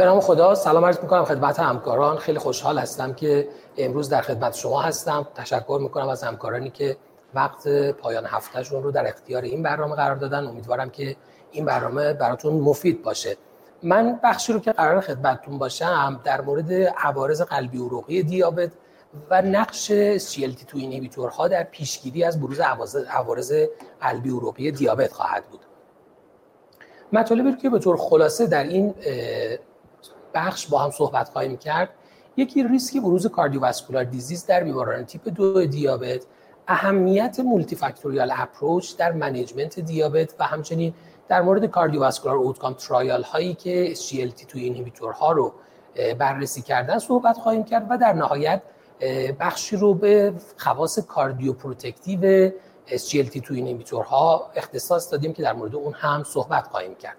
به نام خدا. سلام عرض میکنم خدمت همکاران. خیلی خوشحال هستم که امروز در خدمت شما هستم. تشکر میکنم از همکارانی که وقت پایان هفتهشون رو در اختیار این برنامه قرار دادن. امیدوارم که این برنامه براتون مفید باشه. من بخشی رو که قرار خدمتتون باشم در مورد عوارض قلبی عروقی دیابت و نقش SGLT2 اینهیبیتورها در پیشگیری از بروز عوارض قلبی عروقی دیابت خواهد بود. مطالبی که به طور خلاصه در این بخش با هم صحبت خواهیم کرد، یکی ریسک بروز کاردیوواسکولار دیزیز در بیماران تیپ 2 دیابت، اهمیت مولتی فاکتوریال اپروچ در منیجمنت دیابت و همچنین در مورد کاردیوواسکولار اوتکام ترایال هایی که SGLT2 اینهیبیتورها رو بررسی کردن صحبت خواهیم کرد و در نهایت بخشی رو به خواص کاردیو پروتکتیو SGLT2 اینهیبیتورها اختصاص دادیم که در مورد اون هم صحبت خواهیم کرد.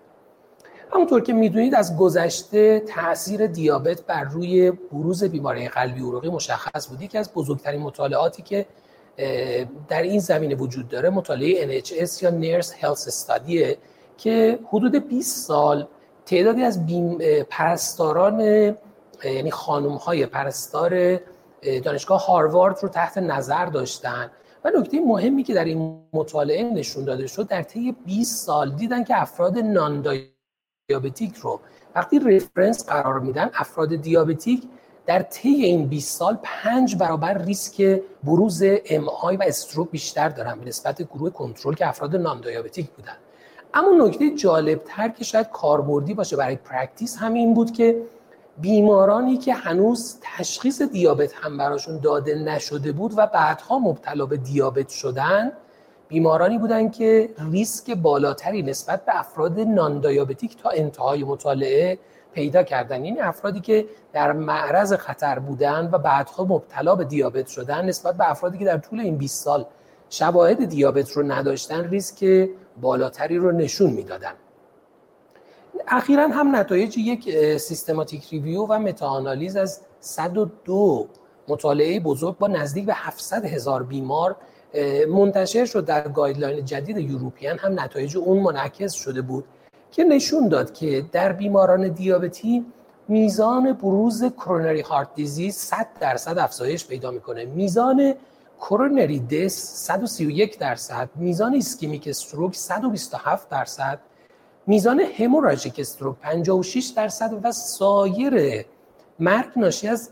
همونطور که میدونید از گذشته تأثیر دیابت بر روی بروز بیماری قلبی عروقی مشخص بود. یکی از بزرگترین مطالعاتی که در این زمینه وجود داره مطالعه NHS یا Nurse Health Study که حدود 20 سال تعدادی از پرستاران، یعنی خانم‌های پرستار دانشگاه هاروارد رو تحت نظر داشتن و نکته مهمی که در این مطالعه نشون داده شد در طی 20 سال دیدن که افراد نان دیابتیک رو وقتی رفرنس قرار میدن، افراد دیابتیک در طی این 20 سال 5 برابر ریسک بروز MI و استروک بیشتر دارن به نسبت گروه کنترل که افراد نان دیابتیک بودن. اما نکته جالبتر که شاید کاربردی باشه برای پرکتیس همین بود که بیمارانی که هنوز تشخیص دیابت هم براشون داده نشده بود و بعدها مبتلا به دیابت شدن، بیمارانی بودن که ریسک بالاتری نسبت به افراد نان دیابتیک تا انتهای مطالعه پیدا کردن. یعنی افرادی که در معرض خطر بودن و بعدها مبتلا به دیابت شدن نسبت به افرادی که در طول این 20 سال شواهد دیابت رو نداشتن ریسک بالاتری رو نشون میدادن. اخیراً هم نتایج یک سیستماتیک ریویو و متاآنالیز از 102 مطالعه بزرگ با نزدیک به 700,000 بیمار منتشر شد. در گایدلاین جدید یوروپیان هم نتایج اون منعکس شده بود که نشون داد که در بیماران دیابتی میزان بروز کرونری هارت دیزیز 100% افزایش پیدا میکنه، میزان کرونری دث 131%، میزان ایسکمیک استروک 127%، میزان هموراژیک استروک 56% و سایر مرگ ناشی از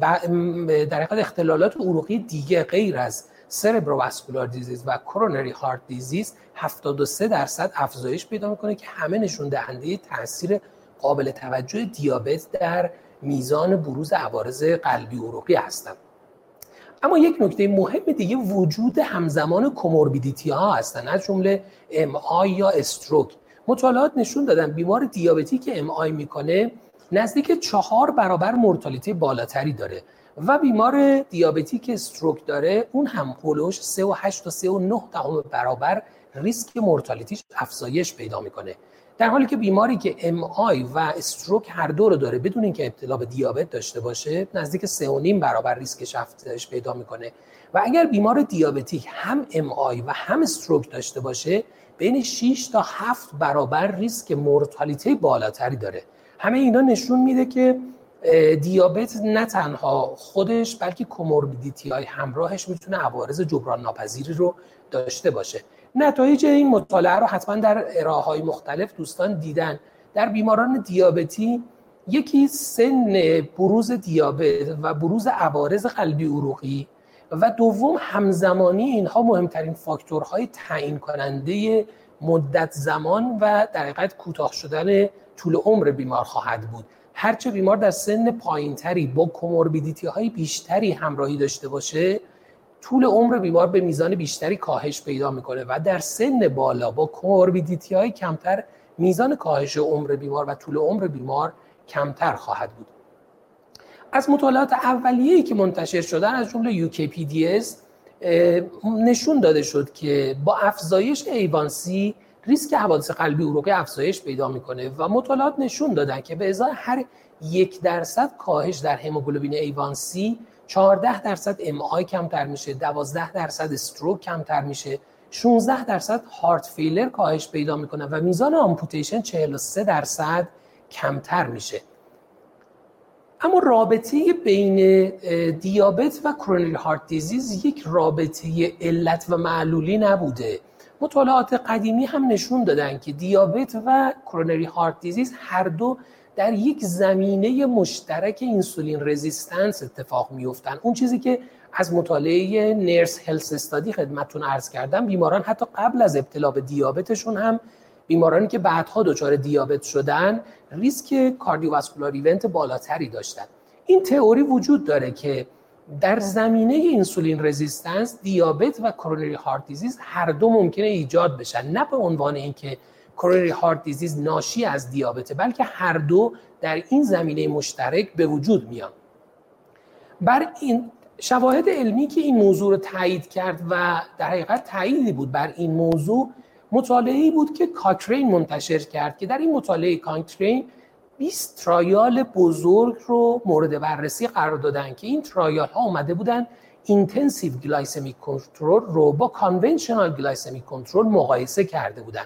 در حقیقت اختلالات عروقی دیگه غیر از سربروواسکولار دیزیز و کرونری هارت دیزیز 73% افزایش پیدا میکنه که همه نشون دهنده تاثیر قابل توجه دیابت در میزان بروز عوارض قلبی عروقی هستند. اما یک نکته مهم دیگه وجود همزمان کوموربیدیتی ها هستند، از جمله MI یا استروک. مطالعات نشون دادن بیمار دیابتی که MI میکنه نزدیک 4 برابر مورتالیتی بالاتری داره و بیمار دیابتی که استروک داره اون هم هولوش 3.8 تا 3.9 برابر ریسک مورتالیتیش افزایش پیدا میکنه، در حالی که بیماری که MI و استروک هر دو رو داره بدون اینکه ابتلا به دیابت داشته باشه نزدیک 3.5 برابر ریسکش افزایش پیدا میکنه و اگر بیمار دیابتی هم MI و هم استروک داشته باشه بین 6 تا 7 برابر ریسک مورتالیتی بالاتری داره. همه اینا نشون میده که دیابت نه تنها خودش بلکه کوموربیدیتی های همراهش میتونه عوارض جبران ناپذیری رو داشته باشه. نتایج این مطالعه رو حتما در ارائه‌های مختلف دوستان دیدن. در بیماران دیابتی یکی سن بروز دیابت و بروز عوارض قلبی عروقی و دوم همزمانی اینها مهمترین فاکتورهای تعیین کننده مدت زمان و در حقیقت کوتاه شدن طول عمر بیمار خواهد بود. هرچه بیمار در سن پایینتری با کوموربیدیتی های بیشتری همراهی داشته باشه طول عمر بیمار به میزان بیشتری کاهش پیدا میکنه و در سن بالا با کوموربیدیتی های کمتر میزان کاهش عمر بیمار و طول عمر بیمار کمتر خواهد بود. از مطالعات اولیه‌ای که منتشر شدن از جمله UKPDS نشون داده شد که با افزایش A1C ریسک حوادث قلبی عروقی افزایش پیدا میکنه و مطالعات نشون دادن که به ازای هر 1% کاهش در هموگلوبین A1C 14% MI کمتر میشه، 12% استروک کمتر میشه، 16% هارت فیلر کاهش پیدا میکنه و میزان آمپوتیشن 43% کمتر میشه. اما رابطه بین دیابت و کرونری هارت دیزیز یک رابطه علت و معلولی نبوده. مطالعات قدیمی هم نشون دادن که دیابت و کرونری هارت دیزیز هر دو در یک زمینه مشترک انسولین رزیستنس اتفاق میفتن. اون چیزی که از مطالعه نرس هلث استادی خدمتتون عرض کردم، بیماران حتی قبل از ابتلا به دیابتشون هم، بیمارانی که بعدها دچار دیابت شدن، ریسک کاردیوواسکولار ایونت بالاتری داشتن. این تئوری وجود داره که در زمینه انسولین رزیستنس دیابت و کرونری هارت دیزیز هر دو ممکنه ایجاد بشن، نه به عنوان اینکه کرونری هارت دیزیز ناشی از دیابته، بلکه هر دو در این زمینه مشترک به وجود میان. بر این شواهد علمی که این موضوع رو تایید کرد و در حقیقت تاییدی بود بر این موضوع، مطالعه‌ای بود که کاکرین منتشر کرد که در این مطالعه کاکرین 20 ترایال بزرگ رو مورد بررسی قرار دادن که این ترایال ها اومده بودن اینتنسیو گلایسمیک کنترل رو با کانونشنال گلایسمیک کنترل مقایسه کرده بودن.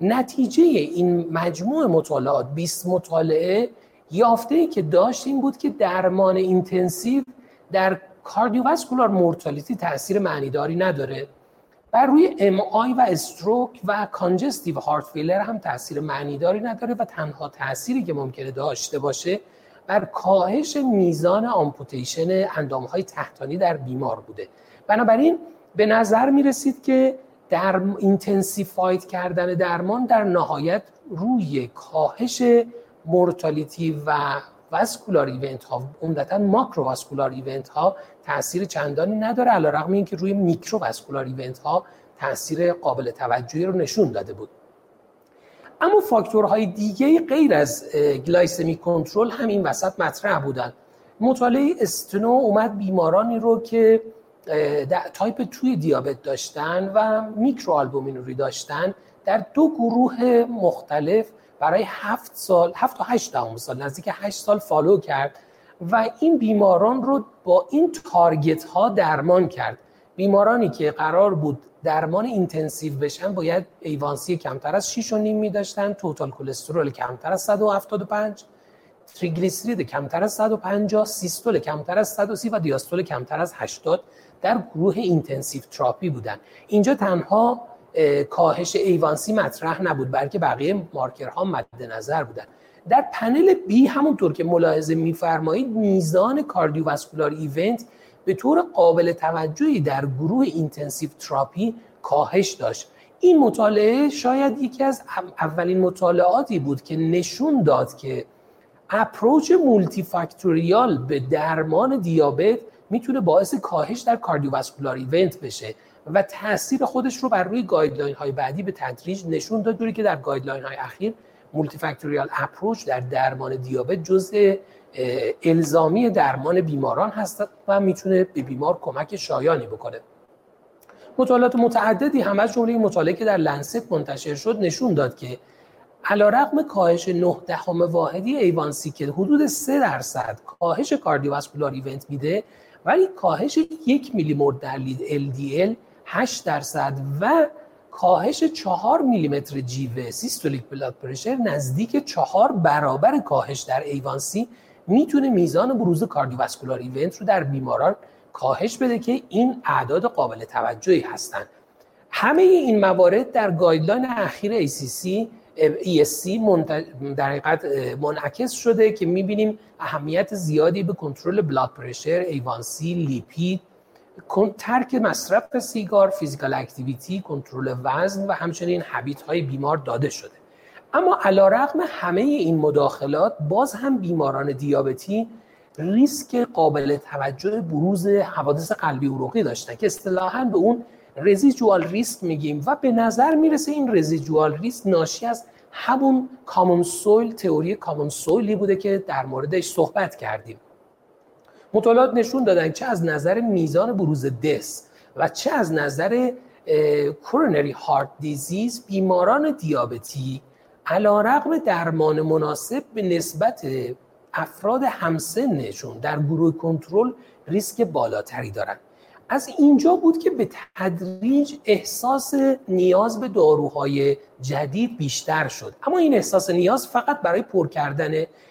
نتیجه این مجموع مطالعات 20 مطالعه یافته‌ای که داشت این بود که درمان اینتنسیو در کاردیوواسکولار مورتالیتی تأثیر معنیداری نداره، بر روی MI و استروک و کانجستیو هارت فیلر هم تأثیر معنیداری نداره و تنها تأثیری که ممکنه داشته باشه بر کاهش میزان آمپوتیشن اندامهای تحتانی در بیمار بوده. بنابراین به نظر می رسید که در اینتنسیفاید کردن درمان در نهایت روی کاهش مورتالیتی و واسکولار ایونت ها، عمدتاً ماکرو واسکولار ایونت ها، تأثیر چندانی نداره، علی رغم اینکه روی میکرو واسکولار ایونت ها تأثیر قابل توجهی رو نشون داده بود. اما فاکتورهای دیگه غیر از گلایسمی کنترل هم این وسط مطرح بودن. مطالعه استنو اومد بیمارانی رو که تایپ 2 دیابت داشتن و میکرو آلبومینوری داشتن در دو گروه مختلف برای 7 سال، 7 تا 8 سال، نزدیک 8 سال فالو کرد و این بیماران رو با این تارگت ها درمان کرد. بیمارانی که قرار بود درمان اینتنسیو بشن باید ایوانسی کمتر از 6.5 می داشتن، توتال کلسترول کمتر از 175، تریگلیسیرید کمتر از 150، سیستول کمتر از 130 و دیاستول کمتر از 80 در گروه اینتنسیو تراپی بودن. اینجا تنها کاهش ایوانسی مطرح نبود، بلکه بقیه مارکرها مد نظر بودن. در پنل بی همونطور که ملاحظه می‌فرمایید میزان کاردیوواسکولار ایونت به طور قابل توجهی در گروه اینتنسیو تراپی کاهش داشت. این مطالعه شاید یکی از اولین مطالعاتی بود که نشون داد که اپروچ مولتی فاکتوریال به درمان دیابت میتونه باعث کاهش در کاردیوواسکولار ایونت بشه و تأثیر خودش رو بر روی گایدلاین های بعدی به تدریج نشون داد، دوری که در گایدلاین های اخیر مولتی فاکتوریال اپروچ در درمان دیابت جزء الزامی درمان بیماران هست و میتونه به بیمار کمک شایانی بکنه. مطالعات متعددی هم از جمله مطالعه که در لنست منتشر شد نشون داد که علی رغم کاهش 0.9 واحدی ایوانسی که حدود 3% کاهش کاردیوواسکولار ایونت میده، ولی کاهش 1 میلیمول در LDL 8% و کاهش 4 میلیمتر جیوه سیستولیک بلاد پرشر نزدیک 4 برابر کاهش در ایوانسی میتونه میزان بروز کاردیوواسکولار ایونت رو در بیماران کاهش بده که این اعداد قابل توجهی هستن. همه این موارد در گایدلاین اخیر ACC ESC در حقیقت منعکس شده که میبینیم اهمیت زیادی به کنترل بلاد پرشر، ایوانسی، لیپید، ترک مصرف سیگار، فیزیکال اکتیویتی، کنترل وزن و همچنین هابیت های بیمار داده شده. اما علیرغم همه این مداخلات باز هم بیماران دیابتی ریسک قابل توجه بروز حوادث قلبی عروقی داشتن که اصطلاحاً به اون رزیجوال ریسک میگیم و به نظر میرسه این رزیجوال ریسک ناشی از همون کامون سویل، تئوری کامون سویلی بوده که در موردش صحبت کردیم. مطالعات نشون دادن چه از نظر میزان بروز دس و چه از نظر کرونری هارت دیزیز بیماران دیابتی علیرغم درمان مناسب به نسبت افراد همسنشون در گروه کنترل ریسک بالاتری دارن. از اینجا بود که به تدریج احساس نیاز به داروهای جدید بیشتر شد. اما این احساس نیاز فقط برای پر کردن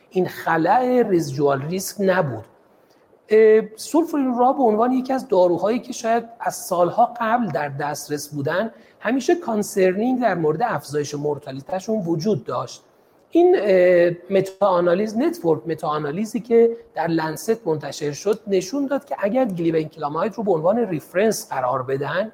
این خلأ رزیدوال ریسک نبود. سولفونیل را به عنوان یکی از داروهایی که شاید از سالها قبل در دسترس بودن، همیشه کانسرنینگ در مورد افزایش مورتالیتشون وجود داشت. این متاآنالیز، نتورک متاآنالیزی که در لنست منتشر شد، نشون داد که اگر گلیبنکلاماید رو به عنوان ریفرنس قرار بدن،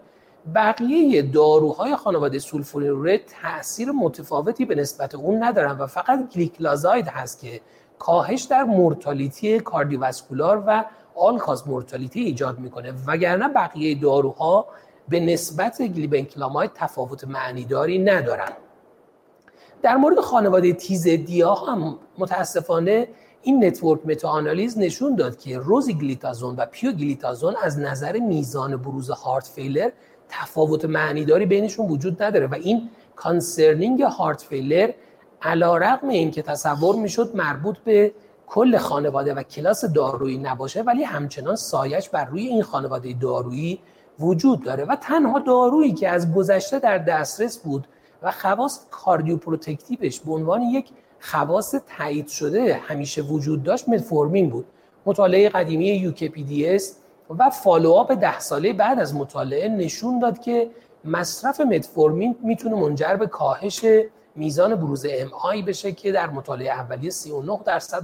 بقیه داروهای خانواده سولفونیلوره تأثیر متفاوتی به نسبت اون ندارن و فقط گلیکلازاید هست که کاهش در مورتالیتی کاردیوواسکولار و آل کاز مورتالیتی ایجاد میکنه، وگرنه بقیه داروها به نسبت گلیبنکلاماید تفاوت معنیداری ندارن. در مورد خانواده تیزدیا هم متاسفانه این نتورک متاآنالیز نشون داد که روزیگلیتازون و پیوگلیتازون از نظر میزان بروز هارت فیلر تفاوت معنیداری بینشون وجود نداره و این کانسرنینگ هارت فیلر علیرغم این که تصور میشد مربوط به کل خانواده و کلاس دارویی نباشه، ولی همچنان سایش بر روی این خانواده دارویی وجود داره و تنها دارویی که از گذشته در دسترس بود و خواص کاردیوپروتکتیوش به عنوان یک خواص تایید شده همیشه وجود داشت، متفورمین بود. مطالعه قدیمی UKPDS و فالوآپ 10 ساله بعد از مطالعه نشون داد که مصرف متفورمین میتونه منجر به کاهش میزان بروز MI بشه که در مطالعه اولیه 39%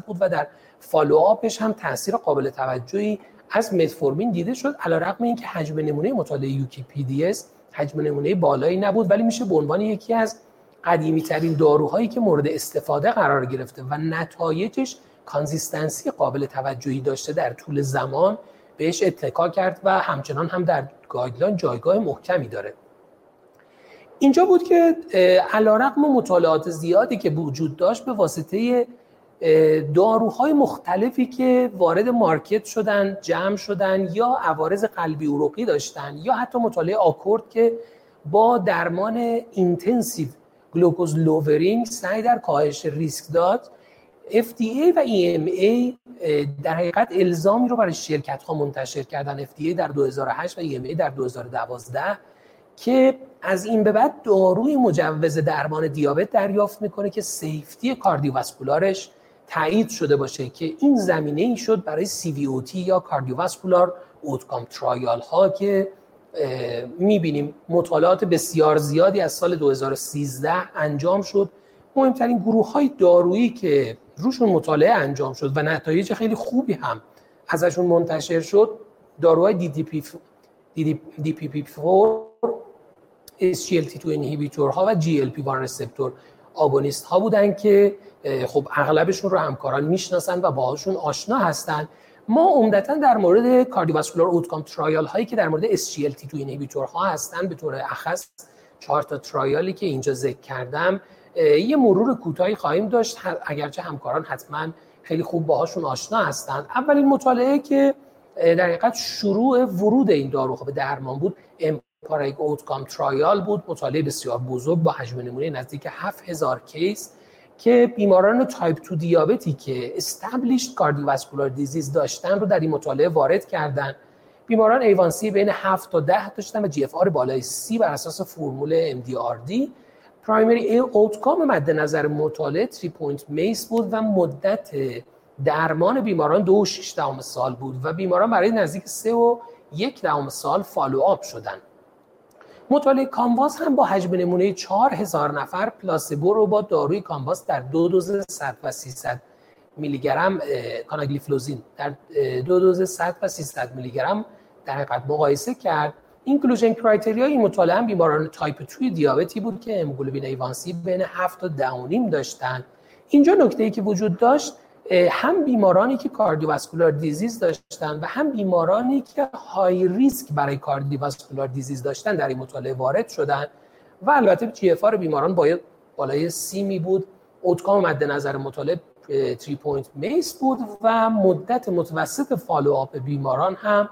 بود و در فالوآپش هم تاثیر قابل توجهی از متفورمین دیده شد، علیرغم اینکه حجم نمونه مطالعه UKPDS حجم نمونه بالایی نبود، ولی میشه به عنوان یکی از قدیمی ترین داروهایی که مورد استفاده قرار گرفته و نتایجش کانزیستنسی قابل توجهی داشته در طول زمان بهش اتکا کرد و همچنان هم در گایدلاین جایگاه محکمی داره. اینجا بود که علیرغم مطالعات زیادی که وجود داشت، به واسطه داروهای مختلفی که وارد مارکت شدن، جمع شدن یا عوارض قلبی عروقی داشتن یا حتی مطالعه آکورد که با درمان اینتنسیو گلوکوز لوورینگ سعی در کاهش ریسک داد، FDA و EMA در حقیقت الزامی رو برای شرکت‌ها منتشر کردن، FDA در 2008 و EMA در 2012 که از این به بعد داروی مجوز درمان دیابت دریافت میکنه که سیفتی کاردیوواسکولارش تایید شده باشه، که این زمینه ای شد برای CVOT یا کاردیوواسکولار اوتکام ترایال ها که میبینیم مطالعات بسیار زیادی از سال 2013 انجام شد. مهمترین گروه های دارویی که روشون مطالعه انجام شد و نتایج خیلی خوبی هم ازشون منتشر شد، داروهای DDPP4 SGLT2 inhibitor ها و GLP-1 receptor آگونیست ها بودن که خب اغلبشون رو همکاران میشناسن و باهاشون آشنا هستن. ما عمدتاً در مورد کاردیوواسکولار اوتکام ترایال هایی که در مورد SGLT2 inhibitor ها هستن، به طور اخص 4 ترایالی که اینجا ذکر کردم، یه مرور کوتاهی خواهیم داشت، اگرچه همکاران حتماً خیلی خوب باهاشون آشنا هستن. اولین مطالعه که در حقیقت شروع ورود این داروها به درمان بود، EMPEROR-REG OUTCOME TRIAL بود، مطالعه بسیار بزرگ با حجم نمونه نزدیک 7000 کیس که بیماران تایپ 2 دیابتی که استابلیشد کاردیوواسکولار دیزیز داشتن رو در این مطالعه وارد کردن. بیماران A1C بین 7 تا 10 داشتن و GFR بالای 30 بر اساس فرمول MDRD. پرایمری اوتکام مد نظر مطالعه 3 پوینت میس بود و مدت درمان بیماران 2.6 سال بود و بیماران برای نزدیک 3.1 سال فالوآپ شدن. مطالعه کانواس هم با حجم نمونه 4000 نفر پلاسبو رو با داروی کانواس در دو دوز 100 و 300 میلی گرم کاناگلیفلوزین در دو دوز 100 و 300 میلی گرم در حقیقت مقایسه کرد. اینکلوژن کرایتریا این مطالعه هم بیماران تایپ 2 دیابتی بود که هموگلوبین ایوانسی بین 7 تا 10.5 داشتن. اینجا نکته‌ای که وجود داشت، هم بیمارانی که کاردیوواسکولار دیزیز داشتن و هم بیمارانی که های ریسک برای کاردیوواسکولار دیزیز داشتن در این مطالعه وارد شدن و البته جی اف آر بیماران باید بالای 30 می بود. اوتکام مد نظر مطالعه 3 پوینت میس بود و مدت متوسط فالوآپ بیماران هم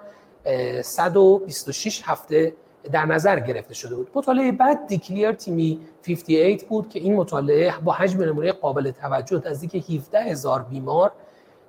126 هفته در نظر گرفته شده بود. مطالعه بعد DECLARE-TIMI 58 بود که این مطالعه با حجم نمونه قابل توجه نزدیک 17000 بیمار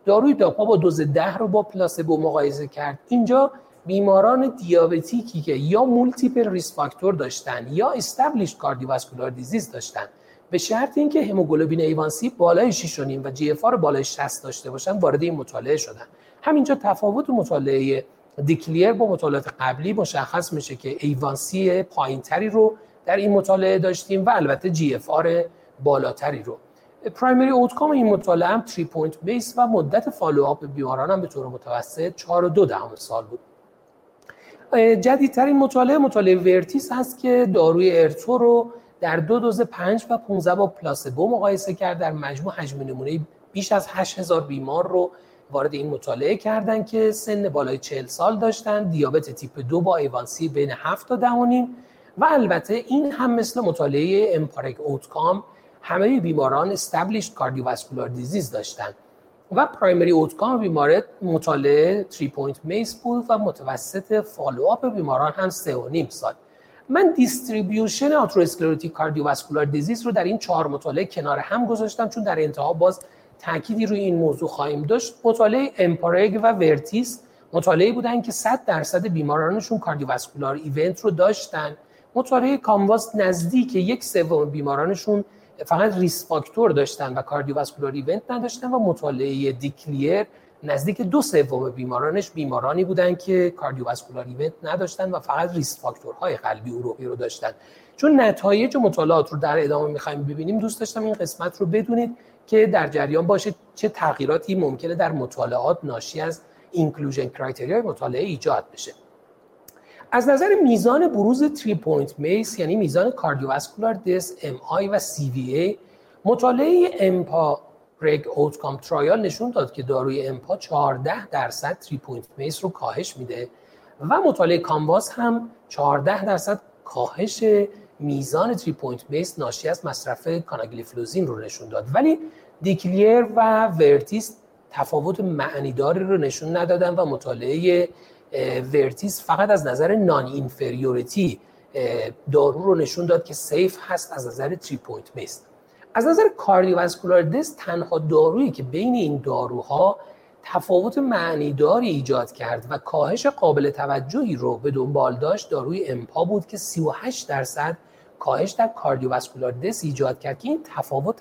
داروی داپا با دوز 10 رو با پلاسبو مقایسه کرد. اینجا بیماران دیابتیکی که یا مولتیپل ریسک فاکتور داشتن یا استابلیش کاردیوواسکولار دیزیز داشتن به شرط اینکه هموگلوبین ایوانسی بالای 6.5 و جی اف آر بالای 60 داشته باشن وارد این مطالعه شدن. همینجا تفاوت مطالعه دیکلیر با مطالعات قبلی مشخص میشه که ایوانسی پایینتری رو در این مطالعه داشتیم و البته جی اف آر بالاتری رو. پرایمری اوتکام این مطالعه هم 3 پوینت بیس و مدت فالوآپ بیماران هم به طور متوسط 4.2 سال بود. جدیدترین مطالعه ورتیس هست که داروی ارتو رو در دو دوز 5 و 15 با پلاسبو مقایسه کرد. در مجموع حجم نمونه بیش از 8000 بیمار رو وارد این مطالعه کردن که سن بالای 40 سال داشتن، دیابت تیپ 2 با ایوانسی بین 7 تا 10.5 و البته این هم مثل مطالعه امپارگ اوتکام همه بیماران استابلیشد کاردیوواسکولار دیزیز داشتن و پرایمری اوتکام بیماران مطالعه 3 پوینت میس بود و متوسط فالوآپ بیماران هم 3.5 سال. من دیستریبیوشن آتروسکلروتیک کاردیوواسکولار دیزیز رو در این 4 مطالعه کنار هم گذاشتم چون در انتها باز تأکیدی روی این موضوع خواهیم داشت. مطالعه امپارگ و ورتیس مطالعه بودن که 100% بیمارانشون کاردیوواسکولار ایونت رو داشتن. مطالعه کانواس نزدیک 1/3 بیمارانشون فقط ریسک فاکتور داشتن و کاردیوواسکولار ایونت نداشتن و مطالعه دیکلیر نزدیک 2/3 بیمارانش بیمارانی بودن که کاردیوواسکولار ایونت نداشتن و فقط ریسک فاکتورهای قلبی عروقی رو داشتن. چون نتایج مطالعات رو در ادامه می‌خوایم ببینیم، دوست داشتم این قسمت رو بدونید که در جریان باشید چه تغییراتی ممکنه در مطالعات ناشی از اینکلوژن کرایتریای مطالعه ایجاد بشه. از نظر میزان بروز 3 پوینت میس یعنی میزان کاردیوواسکولار دس، ام آی و سی وی ای، مطالعه امپا رگ اوتکام ترایال نشون داد که داروی امپا 14% 3 پوینت میس رو کاهش میده و مطالعه کانواس هم 14% کاهش میزان 3 پوینت میس ناشی از مصرف کاناگلیفلوزین رو نشون داد، ولی دیکلیر و ورتیس تفاوت معنیداری رو نشون ندادن و مطالعه ورتیس فقط از نظر نان اینفریوریتی دارو رو نشون داد که سیف هست از نظر 3 پوینت میس. از نظر کاردیوواسکولار دس تنها دارویی که بین این داروها تفاوت معنیداری ایجاد کرد و کاهش قابل توجهی رو به دنبال داشت داروی امپا بود که 38% کاهش در کاردیوواسکولار دس ایجاد کرد که این تفاوت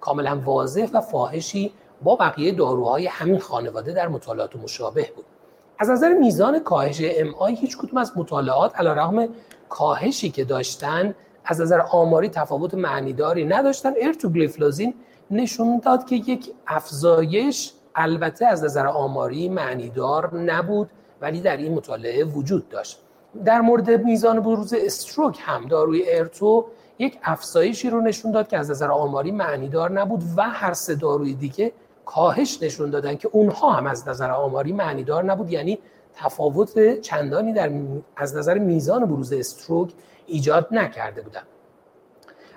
کاملا واضح و فاحشی با بقیه داروهای همین خانواده در مطالعات مشابه بود. از نظر میزان کاهش MI هیچ کدوم از مطالعات علیرغم کاهشی که داشتن از نظر آماری تفاوت معنیداری نداشتن. ارتوگلیفلوزین نشون داد که یک افزایش البته از نظر آماری معنیدار نبود ولی در این مطالعه وجود داشت. در مورد میزان بروز استروک هم داروی ارتو یک افزایشی رو نشون داد که از نظر آماری معنیدار نبود و هر سه داروی دیگه کاهش نشون دادن که اونها هم از نظر آماری معنیدار نبود، یعنی تفاوت چندانی از نظر میزان بروز استروک ایجاد نکرده بودن.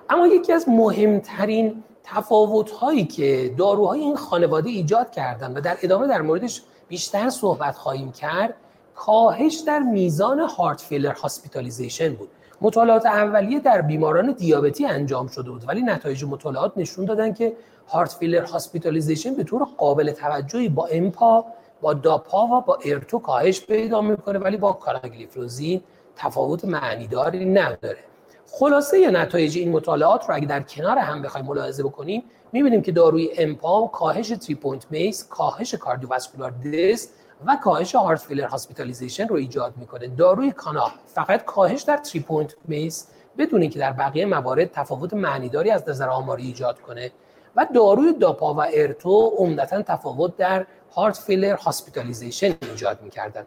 اما یکی از مهمترین تفاوت‌هایی که داروهای این خانواده ایجاد کردن و در ادامه در موردش بیشتر صحبت خواهیم کرد کاهش در میزان هارت فیلر هاسپیتالیزیشن بود. مطالعات اولیه در بیماران دیابتی انجام شده بود ولی نتایج مطالعات نشون دادن که هارت فیلر هاسپیتالیزیشن به طور قابل توجهی با امپا، با داپا و با ارتو کاهش پیدا میکنه ولی با کاناگلیفلوزین تفاوت معنیداری نداره. خلاصه نتایج این مطالعات رو اگه در کنار هم بخوایم ملاحظه بکنیم میبینیم که داروی امپا کاهش 3 پوینت میس، کاهش کاردیوواسکولار دس و کاهش هارت فیلر هاسپیتالیزیشن رو ایجاد میکنه. داروی کانا فقط کاهش در 3 پوینت میس بدون اینکه در بقیه موارد تفاوت معنیداری از نظر آماری ایجاد کنه و داروی داپا و ارتو عمدتاً تفاوت در هارت فیلر هاسپیتالیزیشن ایجاد میکردن.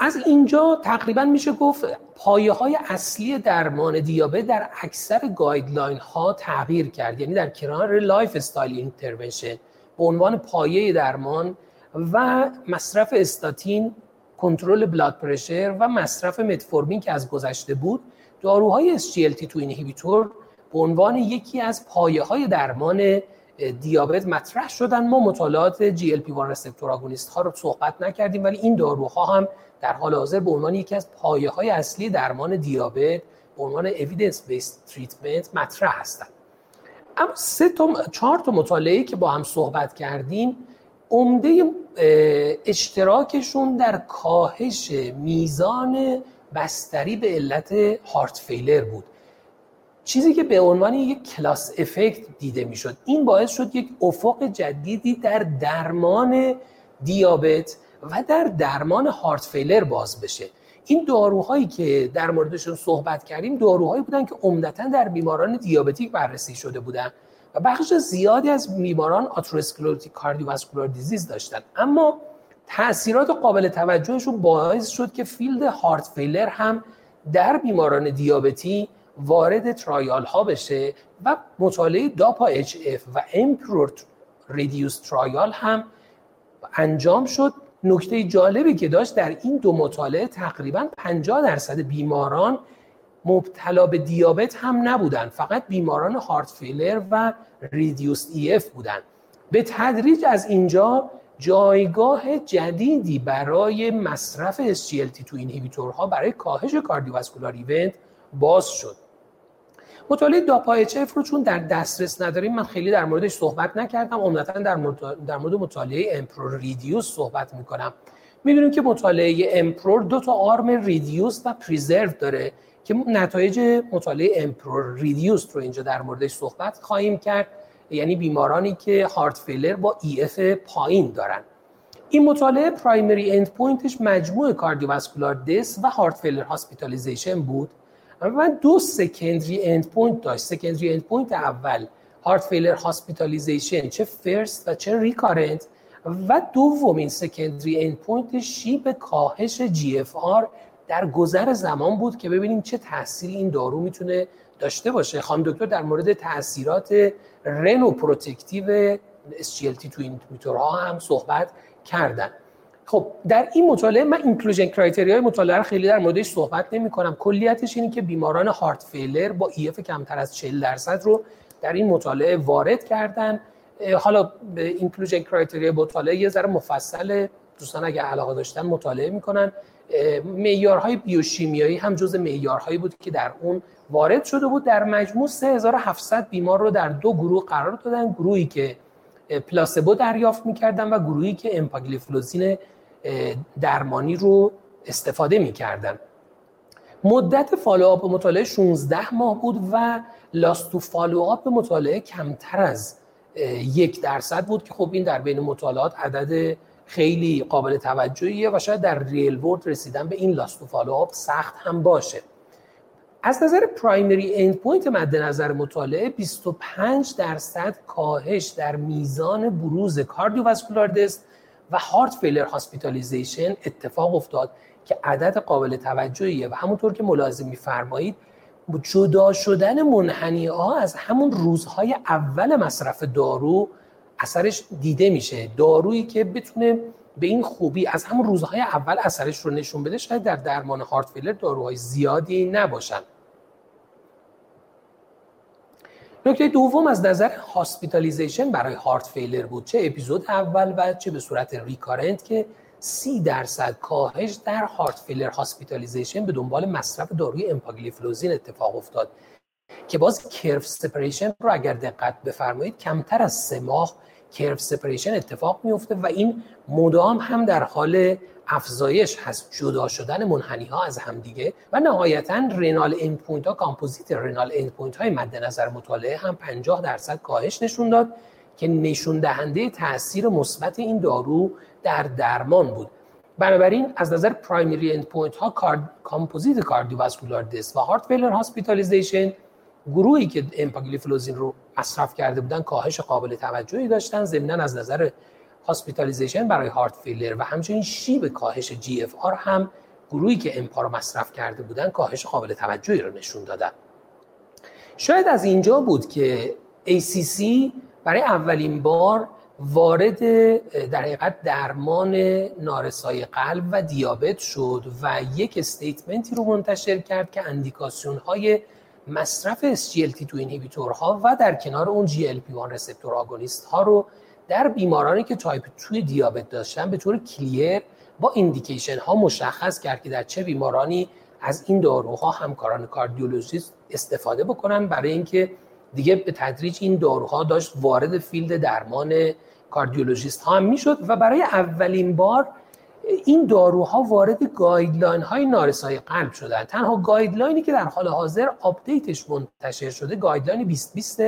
از اینجا تقریباً میشه گفت پایه‌های اصلی درمان دیابت در اکثر گایدلاین ها تغییر کرد، یعنی در کنار لایف استایل اینترونشن به عنوان پایه درمان و مصرف استاتین، کنترل بلاد پرشر و مصرف متفورمین که از گذشته بود، داروهای SGLT2 اینهیبیتور به عنوان یکی از پایه‌های درمان دیابت مطرح شدن. ما مطالعات GLP-1 رسپتور آگونیست ها رو صحبت نکردیم ولی این داروها هم در حال حاضر به عنوان یکی از پایه‌های اصلی درمان دیابت به عنوان اوییدنس بیس تریتمنت مطرح هستند. اما 4 تا مطالعه که با هم صحبت کردیم عمده اشتراکشون در کاهش میزان بستری به علت هارت فیلر بود، چیزی که به عنوان یک کلاس افکت دیده میشد. این باعث شد یک افق جدیدی در درمان دیابت و در درمان هارت فیلر باز بشه. این داروهایی که در موردشون صحبت کردیم داروهایی بودن که عمدتاً در بیماران دیابتیک بررسی شده بودن و بخش زیادی از بیماران آتروسکلروتیک کاردیوواسکولار دیزیز داشتن، اما تأثیرات قابل توجهشون باعث شد که فیلد هارت فیلر هم در بیماران دیابتی وارد ترایال ها بشه و مطالعه داپا HF و EMPEROR-Reduced ترایال هم انجام شد. نکته جالبی که داشت در این دو مطالعه تقریباً 50% بیماران مبتلا به دیابت هم نبودن، فقط بیماران هارت فیلر و ریدیوست EF بودن. به تدریج از اینجا جایگاه جدیدی برای مصرف SGLT2 اینهیبیتورها برای کاهش کاردیوواسکولار ایونت باز شد. مطالعه داپا-HF رو چون در دسترس نداریم من خیلی در موردش صحبت نکردم، عمدتاً در مورد مطالعه امپرور ریدیوس صحبت میکنم. میدونیم که مطالعه امپرور دو تا آرم ریدیوس و پریزرو داره که نتایج مطالعه امپرور ریدیوس رو اینجا در موردش صحبت خواهیم کرد، یعنی بیمارانی که هارت فیلر با EF پایین دارن. این مطالعه پرایمری اند پوینتش مجموع کاردیوواسکولار دث و هارت فیلر هاسپیتالیزیشن بود و دو سکندری اند پوینت داشت. سکندری اند پوینت اول هارت فیلر هاسپیتالیزیشن چه فرست و چه ریکارنت، و دومین سکندری اند پوینت شیب کاهش GFR در گذر زمان بود که ببینیم چه تأثیری این دارو میتونه داشته باشه. خانم دکتر در مورد تأثیرات رنو پروتکتیو SGLT2 اینهیبیتورها هم صحبت کردن. خب در این مطالعه من اینکلوژن کرایتریای مطالعه رو خیلی در موردش صحبت نمی‌کنم. کلیتش اینه که بیماران هارت فیلر با EF کمتر از 40% رو در این مطالعه وارد کردن. حالا اینکلوژن کرایتریای مطالعه یه ذره مفصله، دوستان اگه علاقه داشتن مطالعه می‌کنن. معیارهای بیوشیمیایی هم جز معیارهایی بود که در اون وارد شده بود. در مجموع 3700 بیمار رو در دو گروه قرار دادن، گروهی که پلاسبو دریافت می‌کردن و گروهی که امپاگلیفلوزین درمانی رو استفاده می‌کردن. مدت فالوآپ مطالعه 16 ماه بود و لاست تو فالوآپ مطالعه کمتر از 1% بود که خب این در بین مطالعات عدد خیلی قابل توجهیه و شاید در ریل ورد رسیدن به این لاست تو فالوآپ سخت هم باشه. از نظر پرایمری اند پوینت مد نظر مطالعه 25% کاهش در میزان بروز کاردیوواسکولار دث و هارت فیلر هاسپیتالیزیشن اتفاق افتاد که عدد قابل توجهیه و همونطور که ملاحظه می‌فرمایید جدا شدن منحنی‌ها از همون روزهای اول مصرف دارو اثرش دیده میشه. دارویی که بتونه به این خوبی از همون روزهای اول اثرش رو نشون بده شاید در درمان هارت فیلر داروهای زیادی نباشن. نکته دوم از نظر هاسپیتالیزیشن برای هارت فیلر بود، چه اپیزود اول و چه به صورت ریکارنت، که 30% کاهش در هارت فیلر هاسپیتالیزیشن به دنبال مصرف داروی امپاگلیفلوزین اتفاق افتاد که باز کرف سپریشن رو اگر دقت بفرمایید کمتر از 3 ماه کرف سپریشن اتفاق میفته و این مدام هم در حال افزایش هست، جدا شدن منحنی ها از همدیگه. و نهایتاً رنال اند پوینت ها، کامپوزیت رنال اند پوینت های مد نظر مطالعه هم 50% کاهش نشون داد که نشون دهنده تاثیر مثبت این دارو در درمان بود. بنابراین از نظر پرایمری اند پوینت ها کامپوزیت کاردیوواسکولار دث و هارت فیلر هاسپیتالیزیشن، گروهی که امپاگلیفلوزین رو مصرف کرده بودن کاهش قابل توجهی داشتن، ضمناً از نظر هاسپیتالیزیشن برای هارت فیلر و همچنین شیب کاهش GFR هم گروهی که امپا رو مصرف کرده بودن کاهش قابل توجهی رو نشون دادن. شاید از اینجا بود که ACC برای اولین بار وارد در حقیقت درمان نارسایی قلب و دیابت شد و یک استیتمنتی رو منتشر کرد که اندیکاسیون‌های مصرف SGLT2 اینهیبیتورها و در کنار اون GLP-1 رسپتور آگونیست ها رو در بیمارانی که تایپ 2 دیابت داشتن به طور کلیر با ایندیکیشن ها مشخص کرد که در چه بیمارانی از این داروها همکاران کاردیولوژیست استفاده بکنن، برای اینکه دیگه به تدریج این داروها داشت وارد فیلد درمان کاردیولوژیست ها هم میشد و برای اولین بار این داروها وارد گایدلاین های نارسایی قلب شدن. تنها گایدلاینی که در حال حاضر آپدیتش منتشر شده گایدلاین 2020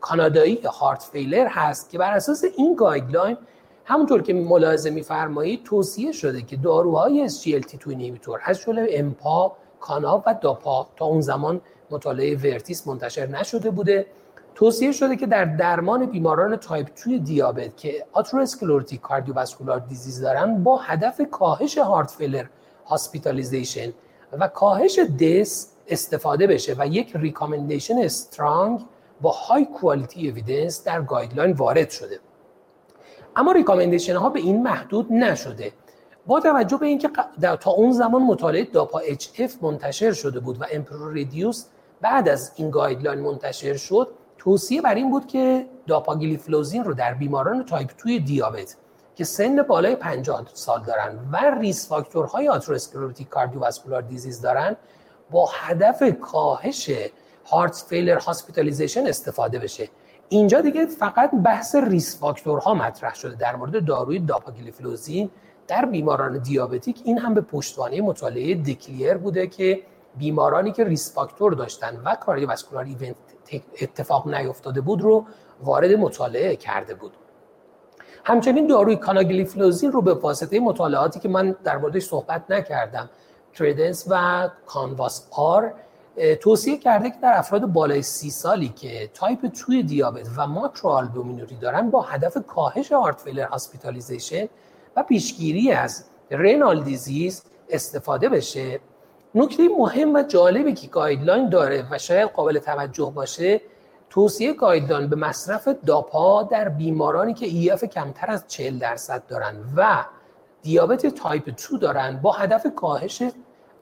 کانادایی هارت فیلر هست که بر اساس این گایدلاین همونطور که ملاحظه می‌فرمایید توصیه شده که داروهای SGLT2 inhibitor از جمله امپا، کانا و داپا تا اون زمان مطالعه ورتیس منتشر نشده بوده، توصیه شده که در درمان بیماران تایپ 2 دیابت که آتروسکلروتیک کاردیوواسکولار دیزیز دارن با هدف کاهش هارت فیلر هاسپیتالیزیشن و کاهش دس استفاده بشه و یک ریکامندیشن استرانگ با های کوالیتی اوییدنس در گایدلاین وارد شده. اما ریکامندیشن ها به این محدود نشده. با توجه به اینکه تا اون زمان مطالعه داپا HF منتشر شده بود و EMPEROR-Reduced بعد از این گایدلاین منتشر شد، توصیه بر این بود که داپاگلیفلوزین رو در بیماران تایپ 2 دیابت که سن بالای 50 سال دارن و ریس فاکتورهای آتروسکلروتیک کاردیوواسکولار دیزیز دارن با هدف کاهش هارت فیلر هاسپیتالیزیشن استفاده بشه. اینجا دیگه فقط بحث ریس فاکتورها مطرح شده در مورد داروی داپاگلیفلوزین در بیماران دیابتیک. این هم به پشتوانه مطالعه دکلیر بوده که بیمارانی که ریس فاکتور داشتن و کاردیوواسکولار ایونت اتفاق نیفتاده بود رو وارد مطالعه کرده بود. همچنین داروی کاناگلیفلوزین رو به واسطه مطالعاتی که من در موردش صحبت نکردم کریدنس و کانواس آر توصیه کرده که در افراد بالای 30 سالی که تایپ 2 دیابت و ماکروآلبومینوری دارن با هدف کاهش هارت فیلر هاسپیتالیزیشن و پیشگیری از رینال دیزیز استفاده بشه. نکته مهم و جالبی که گایدلاین داره و شاید قابل توجه باشه توصیه گایدلاین به مصرف داپا در بیمارانی که EF کمتر از 40% دارن و دیابت تایپ 2 دارن با هدف کاهش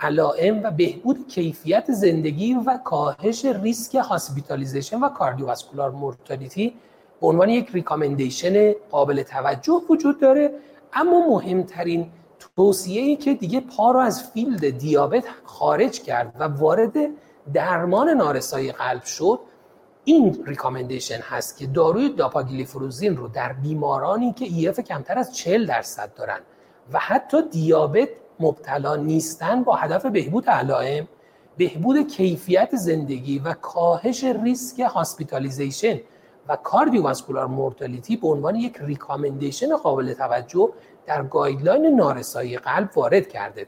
علائم و بهبود کیفیت زندگی و کاهش ریسک هاسپیتالیزیشن و کاردیوواسکولار مورتالیتی به عنوان یک ریکامندیشن قابل توجه وجود داره. اما مهمترین توصیه‌ای که دیگه پا رو از فیلد دیابت خارج کرد و وارد درمان نارسایی قلب شد این ریکامندیشن هست که داروی داپاگلیفلوزین رو در بیمارانی که EF کمتر از 40% دارن و حتی دیابت مبتلا نیستن با هدف بهبود علائم، بهبود کیفیت زندگی و کاهش ریسک هاسپیتالیزیشن و کاردیوواسکولار مورتالیتی به عنوان یک ریکامندیشن قابل توجه در گایدلاین نارسایی قلب وارد کرده.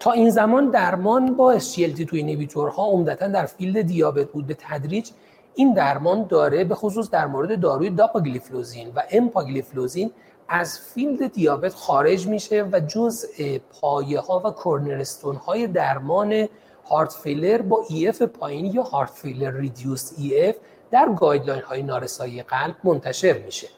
تا این زمان درمان با SGLT2 اینیبیتورها عمدتاً در فیلد دیابت بود. به تدریج این درمان داره به خصوص در مورد داروی داپاگلیفلوزین و امپاگلیفلوزین از فیلد دیابت خارج میشه و جزء پایه‌ها و کورنرستون‌های درمان هارت فیلر با EF پایین یا هارت فیلر ریدیوس EF در گایدلاین‌های نارسایی قلب منتشر میشه.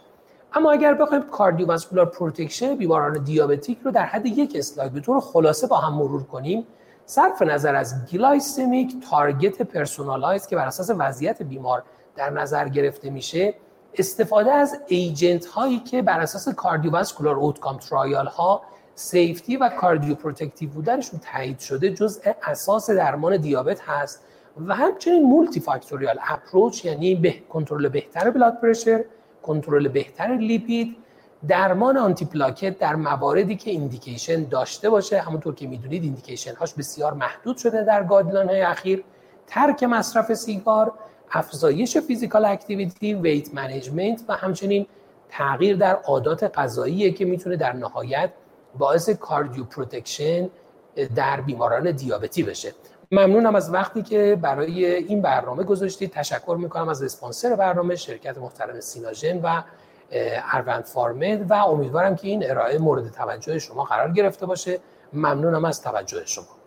اما اگر بخوایم کاردیوواسکولار پروتکشن بیماران دیابتیک رو در حد یک اسلاید به طور خلاصه با هم مرور کنیم، صرف نظر از گلایسمیک تارگت پرسونالایز که بر اساس وضعیت بیمار در نظر گرفته میشه، استفاده از ایجنت هایی که بر اساس کاردیوواسکولار اوتکام ترایال ها سیفتی و کاردیو پروتکتیو بودنشون تایید شده جزء اساس درمان دیابت هست و همچنین مولتی فاکتوریال اپروچ، یعنی کنترل بهتر بلاد پرشر، کنترل بهتر لیپید، درمان آنتی پلاکت در مواردی که ایندیکیشن داشته باشه. همونطور که میدونید ایندیکیشن هاش بسیار محدود شده در گایدلاین های اخیر، ترک مصرف سیگار، افزایش فیزیکال اکتیویتی، ویت منیجمنت و همچنین تغییر در عادات غذاییه که میتونه در نهایت باعث کاردیو پروتکشن در بیماران دیابتی بشه. ممنونم از وقتی که برای این برنامه گذاشتید. تشکر میکنم از اسپانسر برنامه شرکت محترم سیناژن و اروند فارمد و امیدوارم که این ارائه مورد توجه شما قرار گرفته باشه. ممنونم از توجه شما.